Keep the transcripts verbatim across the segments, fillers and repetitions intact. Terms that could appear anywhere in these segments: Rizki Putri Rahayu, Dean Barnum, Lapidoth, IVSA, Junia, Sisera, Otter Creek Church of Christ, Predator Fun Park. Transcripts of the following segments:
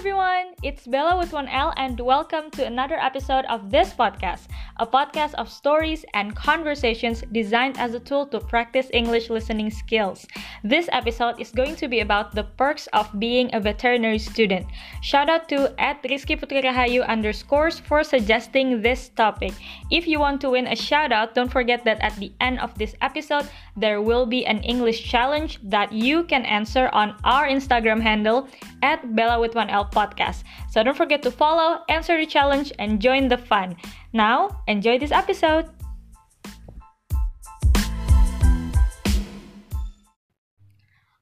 everyone, it's Bella with one L and welcome to another episode of this podcast, a podcast of stories and conversations designed as a tool to practice English listening skills. This episode is going to be about the perks of being a veterinary student. Shout out to at Rizki Putri Rahayu underscores for suggesting this topic. If you want to win a shout out, don't forget that at the end of this episode, there will be an English challenge that you can answer on our Instagram handle at Bella with one L podcast. So don't forget to follow, answer the challenge, and join the fun. Now, enjoy this episode!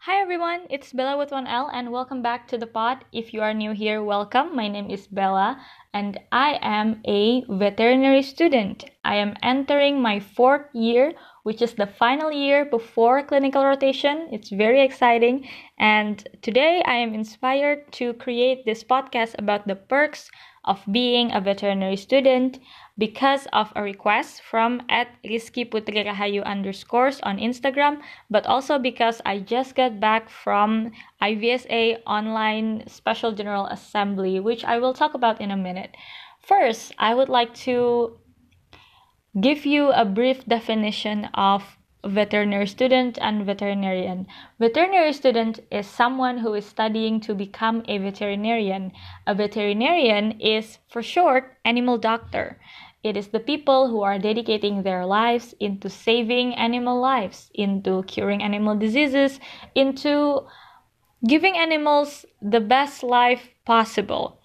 Hi everyone, it's Bella with one L and welcome back to the pod. If you are new here, welcome. My name is Bella and I am a veterinary student. I am entering my fourth year, which is the final year before clinical rotation. It's very exciting. And today I am inspired to create this podcast about the perks of being a veterinary student because of a request from at Rizki Putri Rahayu underscores on Instagram, but also because I just got back from I V S A online special general assembly, which I will talk about in a minute. First, I would like to give you a brief definition of veterinary student and veterinarian. Veterinary student is someone who is studying to become a veterinarian. A veterinarian is, for short, animal doctor. It is the people who are dedicating their lives into saving animal lives, into curing animal diseases, into giving animals the best life possible.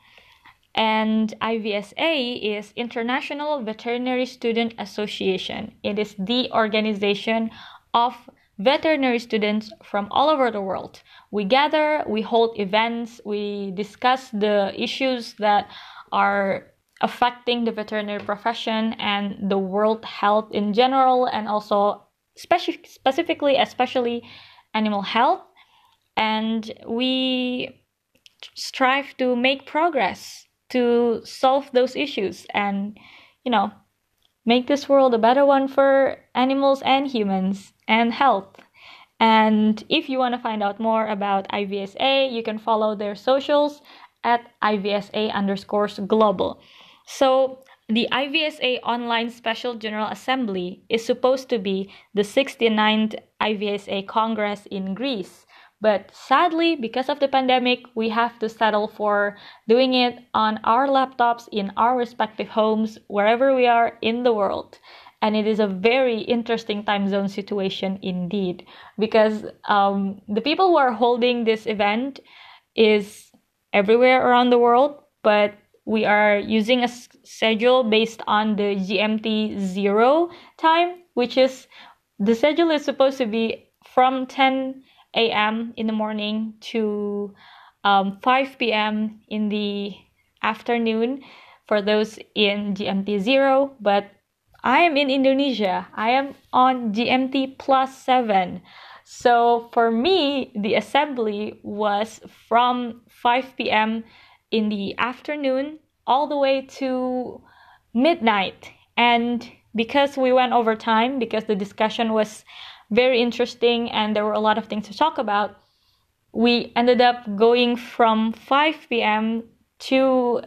And I V S A is International Veterinary Student Association. It is the organization of veterinary students from all over the world. We gather, we hold events, we discuss the issues that are affecting the veterinary profession and the world health in general, and also speci- specifically, especially animal health. And we strive to make progress to solve those issues and, you know, make this world a better one for animals and humans and health. And if you want to find out more about I V S A, you can follow their socials at I V S A underscores global. So the I V S A Online Special General Assembly is supposed to be the sixty-ninth I V S A Congress in Greece. But sadly, because of the pandemic, we have to settle for doing it on our laptops in our respective homes, wherever we are in the world. And it is a very interesting time zone situation indeed, because um, the people who are holding this event is everywhere around the world, but we are using a schedule based on the G M T zero time, which is the schedule is supposed to be from ten a.m. in the morning to um, five p.m. in the afternoon for those in G M T zero, but I am in Indonesia. I am on G M T plus seven. So for me, the assembly was from five p.m. in the afternoon all the way to midnight. And because we went over time, because the discussion was very interesting and there were a lot of things to talk about, we ended up going from five p.m. to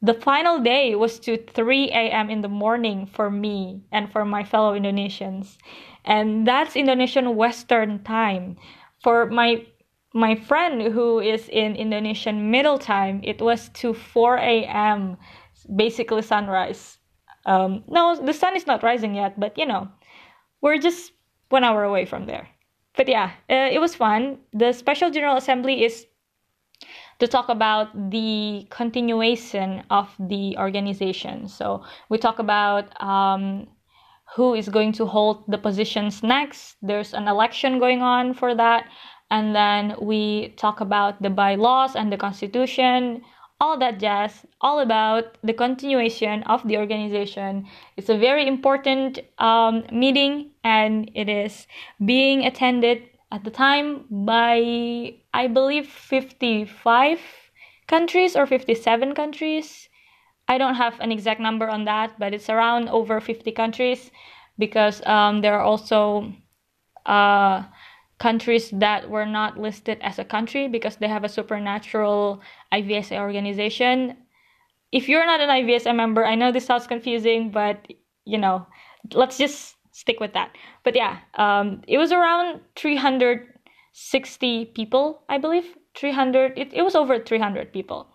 the final day was to three a.m. in the morning for me and for my fellow Indonesians. And that's Indonesian Western time. For my my friend who is in Indonesian Middle Time, it was to four a.m., basically sunrise. Um, no, the sun is not rising yet, but you know, we're just one hour away from there. But yeah, uh, it was fun. The Special General Assembly is to talk about the continuation of the organization. So we talk about um, who is going to hold the positions next. There's an election going on for that. And then we talk about the bylaws and the constitution, all that jazz, all about the continuation of the organization. It's a very important um, meeting, and it is being attended at the time by, I believe, fifty-five countries or fifty-seven countries. I don't have an exact number on that, but it's around over fifty countries because um, there are also uh, countries that were not listed as a country because they have a supernatural I V S A organization. If you're not an I V S A member, I know this sounds confusing, but, you know, let's just stick with that. But yeah, um, it was around three hundred sixty people, I believe. three hundred, it, it was over three hundred people.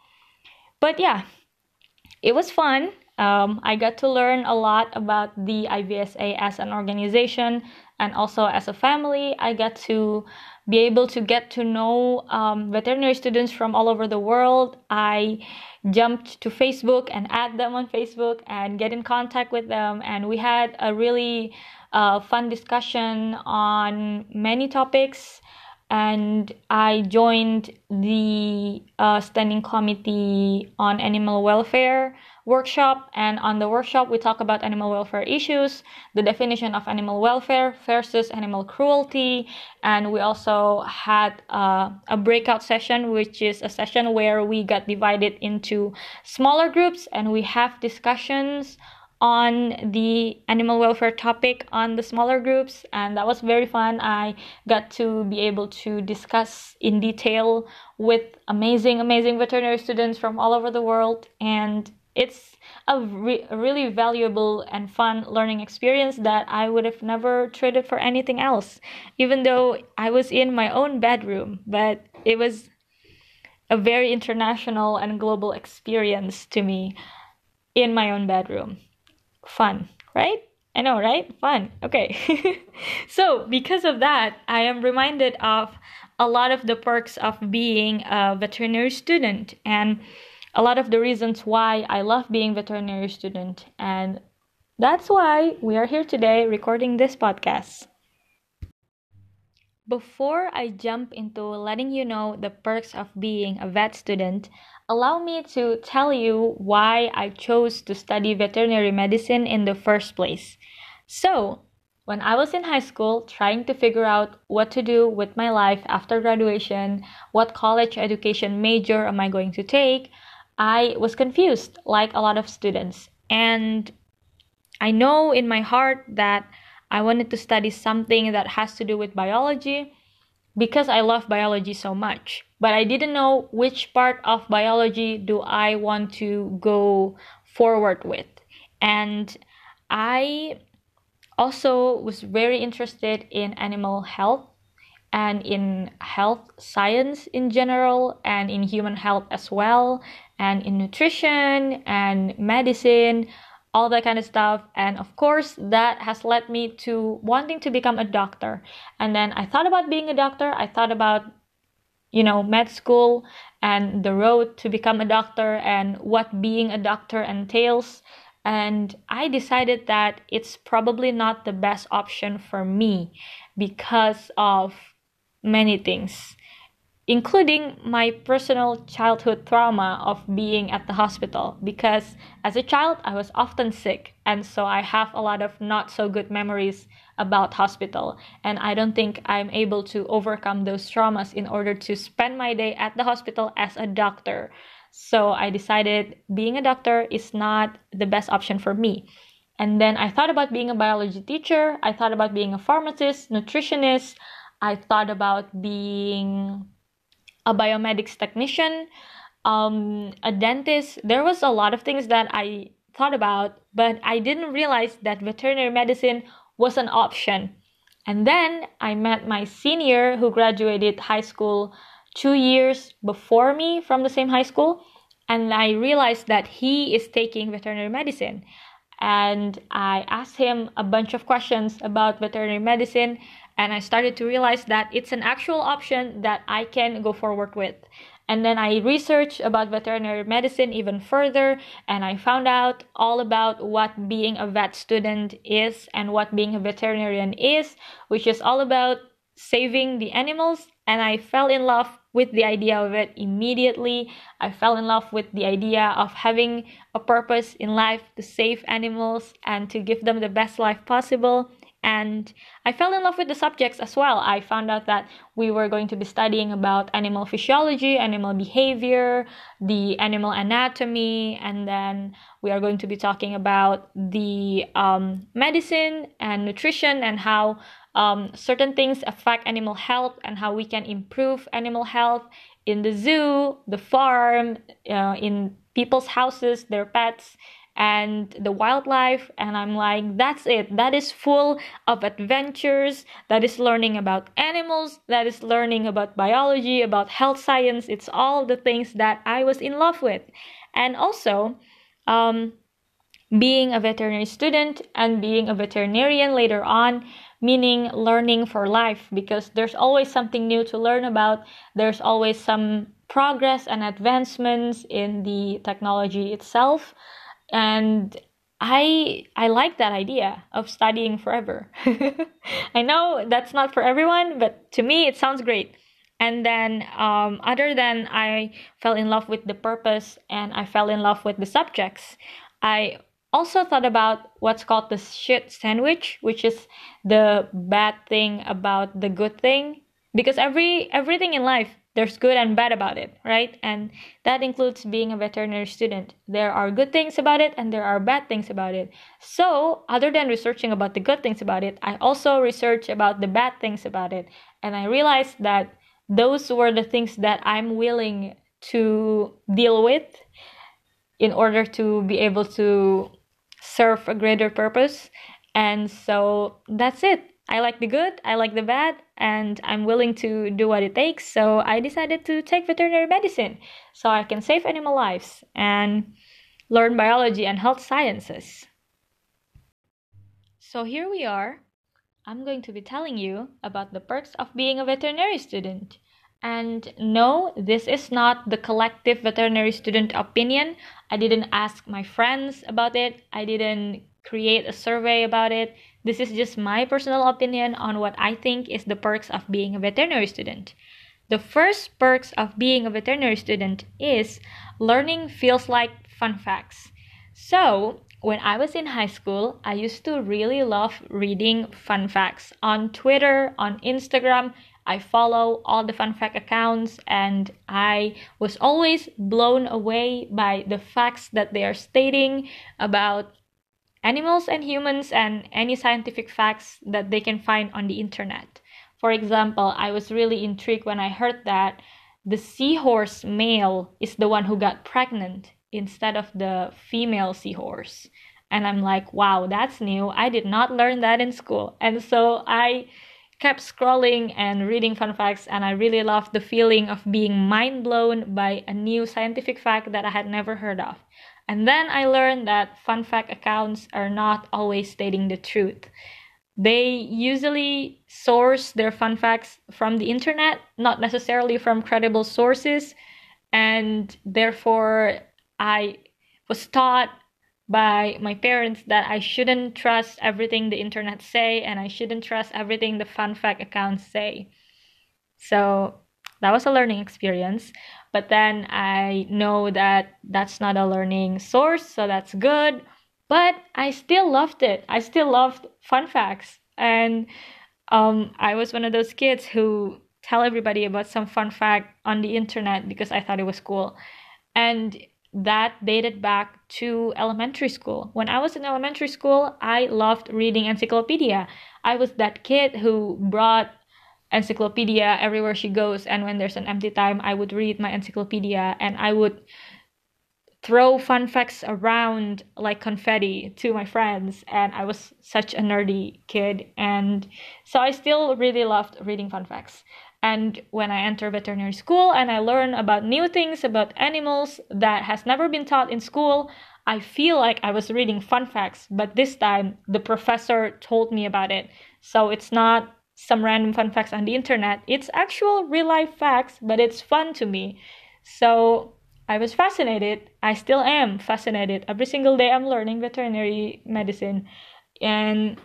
But yeah, it was fun. Um, I got to learn a lot about the I V S A as an organization and also as a family. I got to be able to get to know um, veterinary students from all over the world. I jumped to Facebook and add them on Facebook and get in contact with them. And we had a really uh, fun discussion on many topics. And I joined the uh, Standing Committee on Animal Welfare workshop, and on the workshop we talk about animal welfare issues, the definition of animal welfare versus animal cruelty, and we also had uh, a breakout session, which is a session where we got divided into smaller groups and we have discussions on the animal welfare topic on the smaller groups, and that was very fun. I got to be able to discuss in detail with amazing, amazing veterinary students from all over the world, and it's a re- really valuable and fun learning experience that I would have never traded for anything else, even though I was in my own bedroom, but it was a very international and global experience to me in my own bedroom. Fun, right? I know, right? Fun. Okay. So because of that, I am reminded of a lot of the perks of being a veterinary student and a lot of the reasons why I love being a veterinary student. And that's why we are here today recording this podcast. Before I jump into letting you know the perks of being a vet student, allow me to tell you why I chose to study veterinary medicine in the first place. So, when I was in high school trying to figure out what to do with my life after graduation, what college education major am I going to take, I was confused like a lot of students. And I know in my heart that I wanted to study something that has to do with biology because I love biology so much. But I didn't know which part of biology do I want to go forward with. And I also was very interested in animal health and in health science in general and in human health as well and in nutrition and medicine, all that kind of stuff. And of course, that has led me to wanting to become a doctor. And then I thought about being a doctor. I thought about, you know, med school and the road to become a doctor and what being a doctor entails. And I decided that it's probably not the best option for me because of many things, including my personal childhood trauma of being at the hospital, because as a child, I was often sick. And so I have a lot of not so good memories about hospital. And I don't think I'm able to overcome those traumas in order to spend my day at the hospital as a doctor. So I decided being a doctor is not the best option for me. And then I thought about being a biology teacher. I thought about being a pharmacist, nutritionist. I thought about being a biomedics technician, um, a dentist. There was a lot of things that I thought about, but I didn't realize that veterinary medicine was an option. And then I met my senior who graduated high school two years before me from the same high school. And I realized that he is taking veterinary medicine. And I asked him a bunch of questions about veterinary medicine. And I started to realize that it's an actual option that I can go forward with. And then I researched about veterinary medicine even further. And I found out all about what being a vet student is and what being a veterinarian is, which is all about saving the animals. And I fell in love with the idea of it immediately. I fell in love with the idea of having a purpose in life to save animals and to give them the best life possible. And I fell in love with the subjects as well. I found out that we were going to be studying about animal physiology, animal behavior, the animal anatomy, and then we are going to be talking about the um, medicine and nutrition and how um, certain things affect animal health and how we can improve animal health in the zoo, the farm, uh, in people's houses, their pets, and the wildlife. And I'm like, that's it. That is full of adventures. That is learning about animals. That is learning about biology, about health science. It's all the things that I was in love with. And also, um, being a veterinary student and being a veterinarian later on, meaning learning for life, because there's always something new to learn about. There's always some progress and advancements in the technology itself. And I I like that idea of studying forever. I know that's not for everyone, but to me, it sounds great. And then um, other than I fell in love with the purpose and I fell in love with the subjects, I also thought about what's called the shit sandwich, which is the bad thing about the good thing. Because every everything in life, there's good and bad about it, right? And that includes being a veterinary student. There are good things about it and there are bad things about it. So other than researching about the good things about it, I also researched about the bad things about it. And I realized that those were the things that I'm willing to deal with in order to be able to serve a greater purpose. And so that's it. I like the good, I like the bad, and I'm willing to do what it takes. So I decided to take veterinary medicine so I can save animal lives and learn biology and health sciences. So here we are. I'm going to be telling you about the perks of being a veterinary student. And no, this is not the collective veterinary student opinion. I didn't ask my friends about it. I didn't create a survey about it. This is just my personal opinion on what I think is the perks of being a veterinary student. The first perks of being a veterinary student is learning feels like fun facts. So, when I was in high school, I used to really love reading fun facts on Twitter, on Instagram. I follow all the fun fact accounts, and I was always blown away by the facts that they are stating about animals and humans and any scientific facts that they can find on the internet. For example, I was really intrigued when I heard that the seahorse male is the one who got pregnant instead of the female seahorse. And I'm like, wow, that's new. I did not learn that in school. And so I kept scrolling and reading fun facts, and I really loved the feeling of being mind blown by a new scientific fact that I had never heard of. And then I learned that fun fact accounts are not always stating the truth. They usually source their fun facts from the internet, not necessarily from credible sources, and therefore I was taught by my parents that I shouldn't trust everything the internet say, and I shouldn't trust everything the fun fact accounts say. So that was a learning experience. But then I know that that's not a learning source, so that's good. But I still loved it. I still loved fun facts. And um, I was one of those kids who tell everybody about some fun fact on the internet because I thought it was cool. And that dated back to elementary school. When I was in elementary school, I loved reading encyclopedia. I was that kid who brought encyclopedia everywhere she goes, and when there's an empty time, I would read my encyclopedia, and I would throw fun facts around like confetti to my friends, and I was such a nerdy kid, and so I still really loved reading fun facts. And when I enter veterinary school and I learn about new things about animals that has never been taught in school, I feel like I was reading fun facts, but this time the professor told me about it. So it's not some random fun facts on the internet. It's actual real life facts, but it's fun to me. So I was fascinated. I still am fascinated. Every single day I'm learning veterinary medicine. And,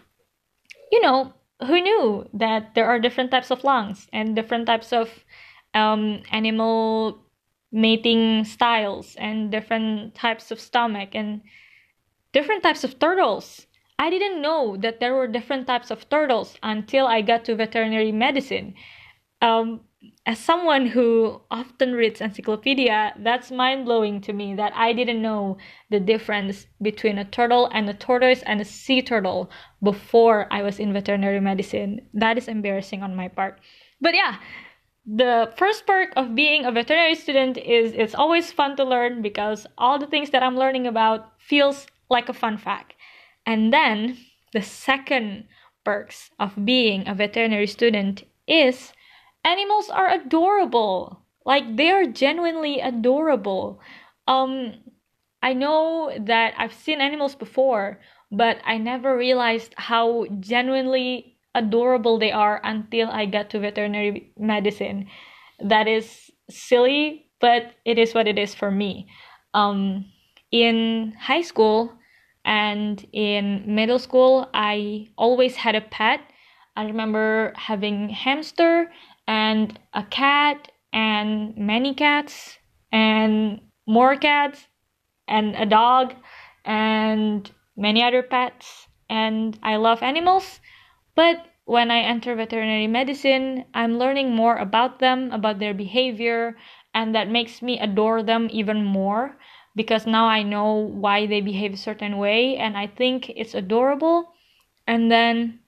you know, who knew that there are different types of lungs and different types of um, animal mating styles and different types of stomach and different types of turtles? I didn't know that there were different types of turtles until I got to veterinary medicine. Um, as someone who often reads encyclopedia, that's mind-blowing to me that I didn't know the difference between a turtle and a tortoise and a sea turtle before I was in veterinary medicine. That is embarrassing on my part. But yeah, the first perk of being a veterinary student is it's always fun to learn because all the things that I'm learning about feels like a fun fact. And then the second perks of being a veterinary student is animals are adorable. Like, they are genuinely adorable. Um, I know that I've seen animals before, but I never realized how genuinely adorable they are until I got to veterinary medicine. That is silly, but it is what it is for me. Um, in high school and in middle school, I always had a pet. I remember having hamster and a cat and many cats and more cats and a dog and many other pets. And I love animals. But when I enter veterinary medicine, I'm learning more about them, about their behavior. And that makes me adore them even more because now I know why they behave a certain way. And I think it's adorable. And then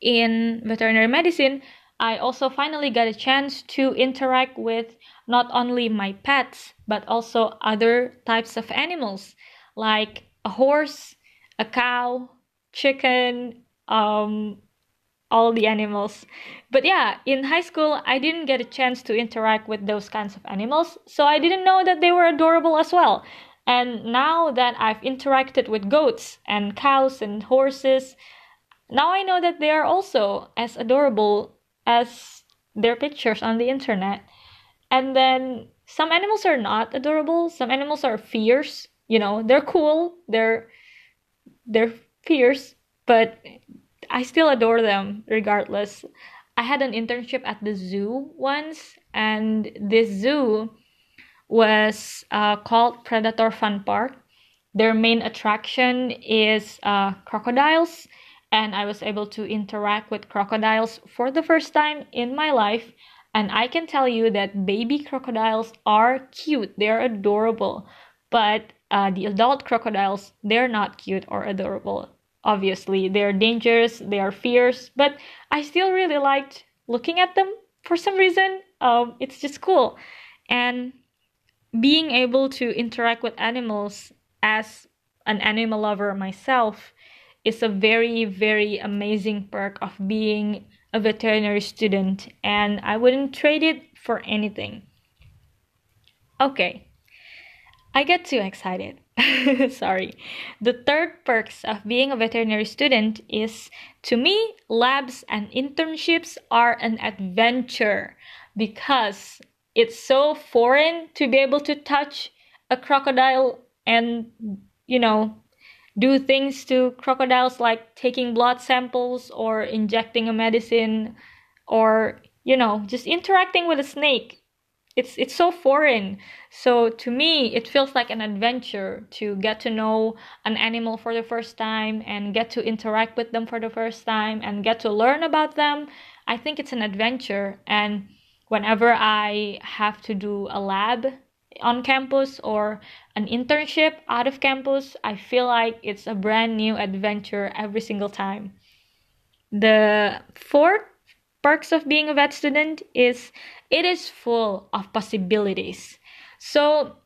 in veterinary medicine, I also finally got a chance to interact with not only my pets, but also other types of animals like a horse, a cow, chicken, um, all the animals. But yeah, in high school, I didn't get a chance to interact with those kinds of animals, so I didn't know that they were adorable as well. And now that I've interacted with goats and cows and horses, now I know that they are also as adorable as their pictures on the internet. And then some animals are not adorable. Some animals are fierce. You know, they're cool. They're they're fierce, but I still adore them regardless. I had an internship at the zoo once, and this zoo was uh, called Predator Fun Park. Their main attraction is uh, crocodiles. And I was able to interact with crocodiles for the first time in my life. And I can tell you that baby crocodiles are cute. They're adorable. But uh, the adult crocodiles, they're not cute or adorable. Obviously, they're dangerous. They are fierce. But I still really liked looking at them for some reason. Um, it's just cool. And being able to interact with animals as an animal lover myself, it's a very, very amazing perk of being a veterinary student, and I wouldn't trade it for anything. Okay, I get too excited. Sorry. The third perks of being a veterinary student is, to me, labs and internships are an adventure because it's so foreign to be able to touch a crocodile and, you know, do things to crocodiles like taking blood samples or injecting a medicine or, you know, just interacting with a snake. It's it's so foreign. So to me, it feels like an adventure to get to know an animal for the first time and get to interact with them for the first time and get to learn about them. I think it's an adventure. And whenever I have to do a lab on campus or an internship out of campus, I feel like it's a brand new adventure every single time. The fourth perks of being a vet student is it is full of possibilities. So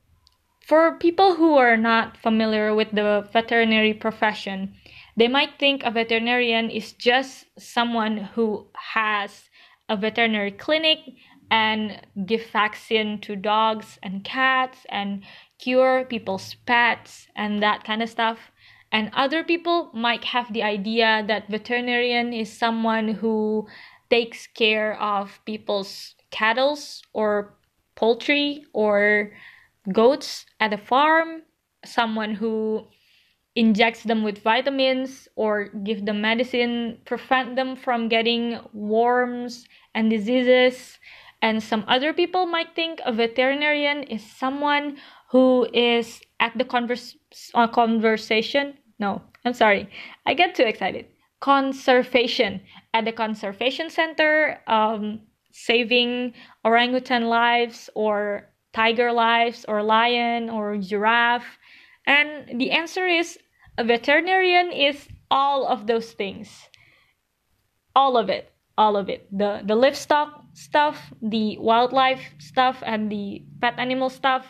for people who are not familiar with the veterinary profession, they might think a veterinarian is just someone who has a veterinary clinic and give vaccine to dogs and cats and cure people's pets and that kind of stuff. And other people might have the idea that veterinarian is someone who takes care of people's cattle or poultry or goats at a farm, someone who injects them with vitamins or give them medicine, prevent them from getting worms and diseases. And some other people might think a veterinarian is someone who is at the converse, uh, conversation, no, I'm sorry, I get too excited. Conservation at the conservation center, um, saving orangutan lives or tiger lives or lion or giraffe. And the answer is a veterinarian is all of those things. All of it, all of it. The, the livestock stuff, the wildlife stuff, and the pet animal stuff.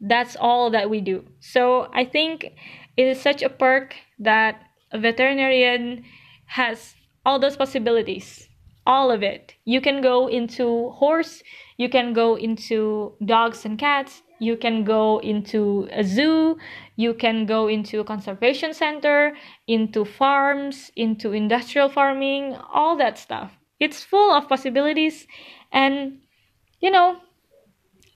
That's all that we do. So I think it is such a perk that a veterinarian has all those possibilities, all of it. You can go into horse, you can go into dogs and cats, you can go into a zoo, you can go into a conservation center, into farms, into industrial farming, all that stuff. It's full of possibilities. And, you know,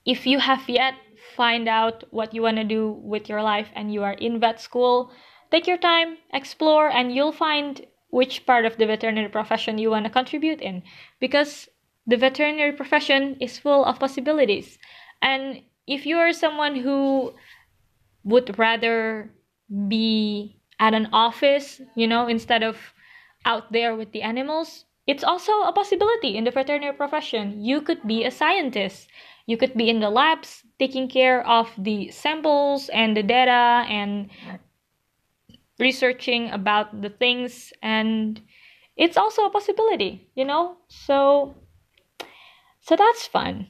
if you have yet find out what you want to do with your life and you are in vet school, take your time, explore, and you'll find which part of the veterinary profession you want to contribute in, because the veterinary profession is full of possibilities. And if you are someone who would rather be at an office, you know, instead of out there with the animals, it's also a possibility in the veterinary profession. You could be a scientist. You could be in the labs taking care of the samples and the data and researching about the things, and it's also a possibility, you know? So, so that's fun.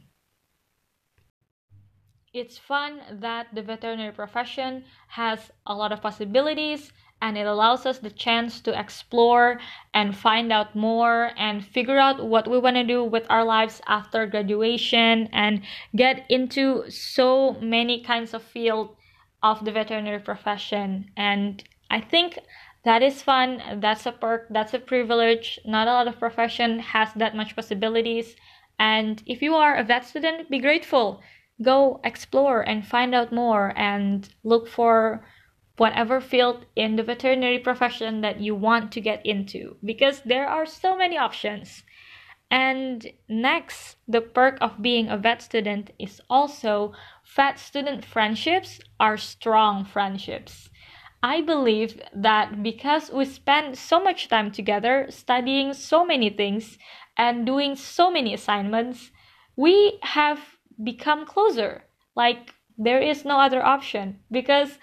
It's fun that the veterinary profession has a lot of possibilities, and it allows us the chance to explore and find out more and figure out what we want to do with our lives after graduation, and get into so many kinds of fields of the veterinary profession. And I think that is fun. That's a perk. That's a privilege. Not a lot of profession has that much possibilities. And if you are a vet student, be grateful. Go explore and find out more and look for whatever field in the veterinary profession that you want to get into, because there are so many options. And next, the perk of being a vet student is also vet student friendships are strong friendships. I believe that because we spend so much time together studying so many things and doing so many assignments, we have become closer. Like, there is no other option, because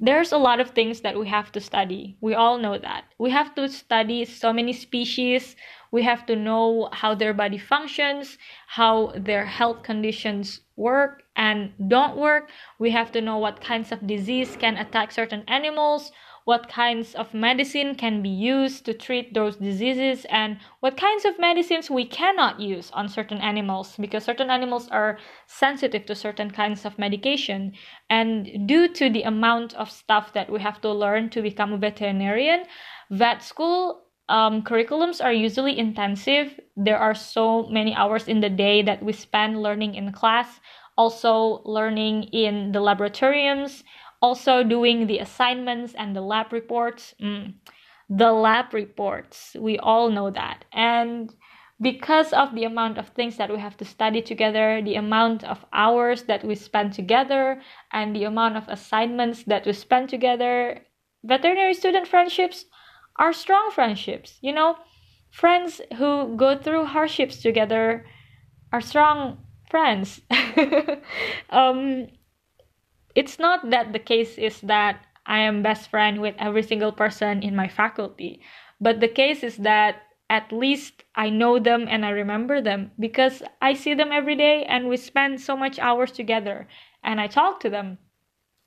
there's a lot of things that we have to study. We all know that. We have to study so many species. We have to know how their body functions, how their health conditions work and don't work. We have to know what kinds of disease can attack certain animals, what kinds of medicine can be used to treat those diseases, and what kinds of medicines we cannot use on certain animals, because certain animals are sensitive to certain kinds of medication. And due to the amount of stuff that we have to learn to become a veterinarian, vet school Um, curriculums are usually intensive. There are so many hours in the day that we spend learning in class, also learning in the laboratoriums, also doing the assignments and the lab reports. Mm. The lab reports, we all know that. And because of the amount of things that we have to study together, the amount of hours that we spend together, and the amount of assignments that we spend together, veterinary student friendships are strong friendships. You know, friends who go through hardships together are strong friends. um, it's not that the case is that I am best friend with every single person in my faculty, but the case is that at least I know them and I remember them, because I see them every day and we spend so much hours together and I talk to them.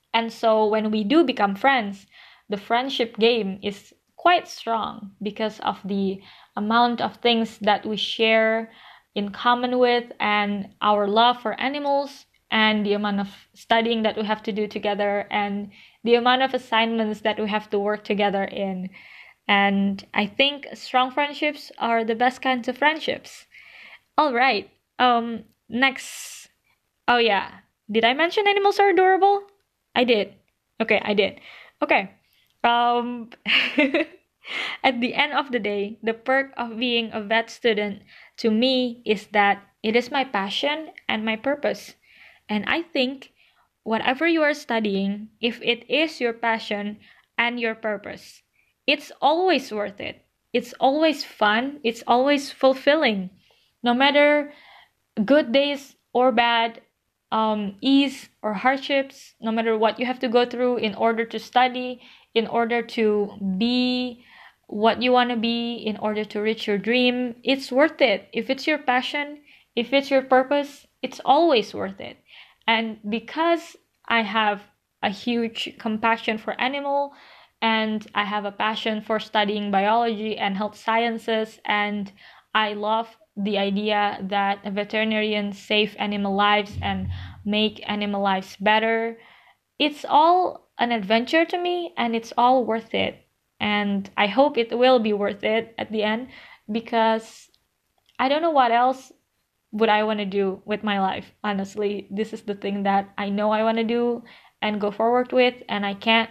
And so when we do become friends, the friendship game is quite strong because of the amount of things that we share in common with, and our love for animals, and the amount of studying that we have to do together, and the amount of assignments that we have to work together in. And I think strong friendships are the best kinds of friendships. All right. Um. Next. Oh yeah. Did I mention animals are adorable? I did. Okay, I did. Okay. Um, at the end of the day, the perk of being a vet student to me is that it is my passion and my purpose. And I think whatever you are studying, if it is your passion and your purpose. It's always worth it. It's always fun. It's always fulfilling. No matter good days or bad, um, ease or hardships, no matter what you have to go through in order to study, in order to be what you want to be, in order to reach your dream, it's worth it. If it's your passion, if it's your purpose, it's always worth it. And because I have a huge compassion for animal, and I have a passion for studying biology and health sciences, and I love the idea that veterinarians save animal lives and make animal lives better. It's all an adventure to me, and it's all worth it. And I hope it will be worth it at the end, because I don't know what else would I want to do with my life. Honestly, this is the thing that I know I want to do and go forward with, and I can't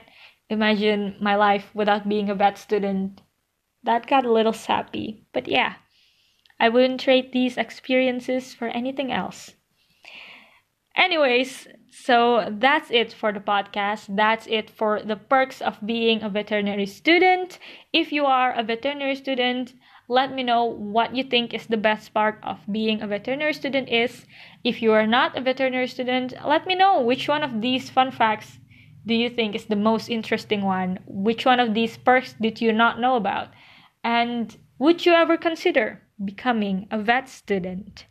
imagine my life without being a vet student. That got a little sappy, but yeah, I wouldn't trade these experiences for anything else. Anyways, so that's it for the podcast. That's it for the perks of being a veterinary student. If you are a veterinary student, let me know what you think is the best part of being a veterinary student is. If you are not a veterinary student, let me know which one of these fun facts do you think is the most interesting one? Which one of these perks did you not know about? And would you ever consider becoming a vet student?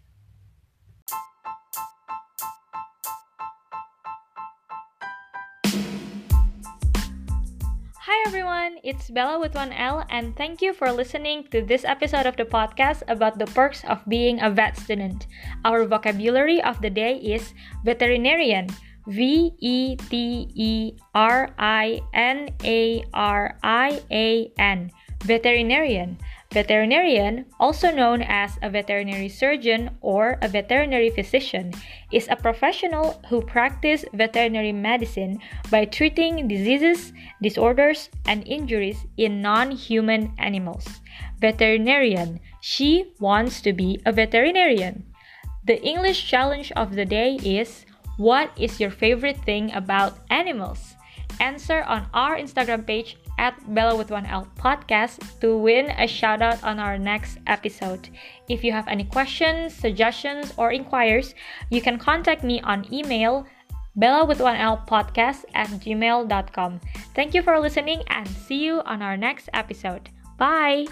Hi everyone, it's Bella with one L, and thank you for listening to this episode of the podcast about the perks of being a vet student. Our vocabulary of the day is veterinarian. V E T E R I N A R I A N. Veterinarian. Veterinarian, also known as a veterinary surgeon or a veterinary physician, is a professional who practices veterinary medicine by treating diseases, disorders, and injuries in non-human animals. Veterinarian. She wants to be a veterinarian. The English challenge of the day is: what is your favorite thing about animals? Answer on our Instagram page at Bella with one L podcast to win a shout out on our next episode. If you have any questions, suggestions, or inquiries, you can contact me on email Bella with one L podcast at gmail dot com. Thank you for listening, and see you on our next episode. Bye!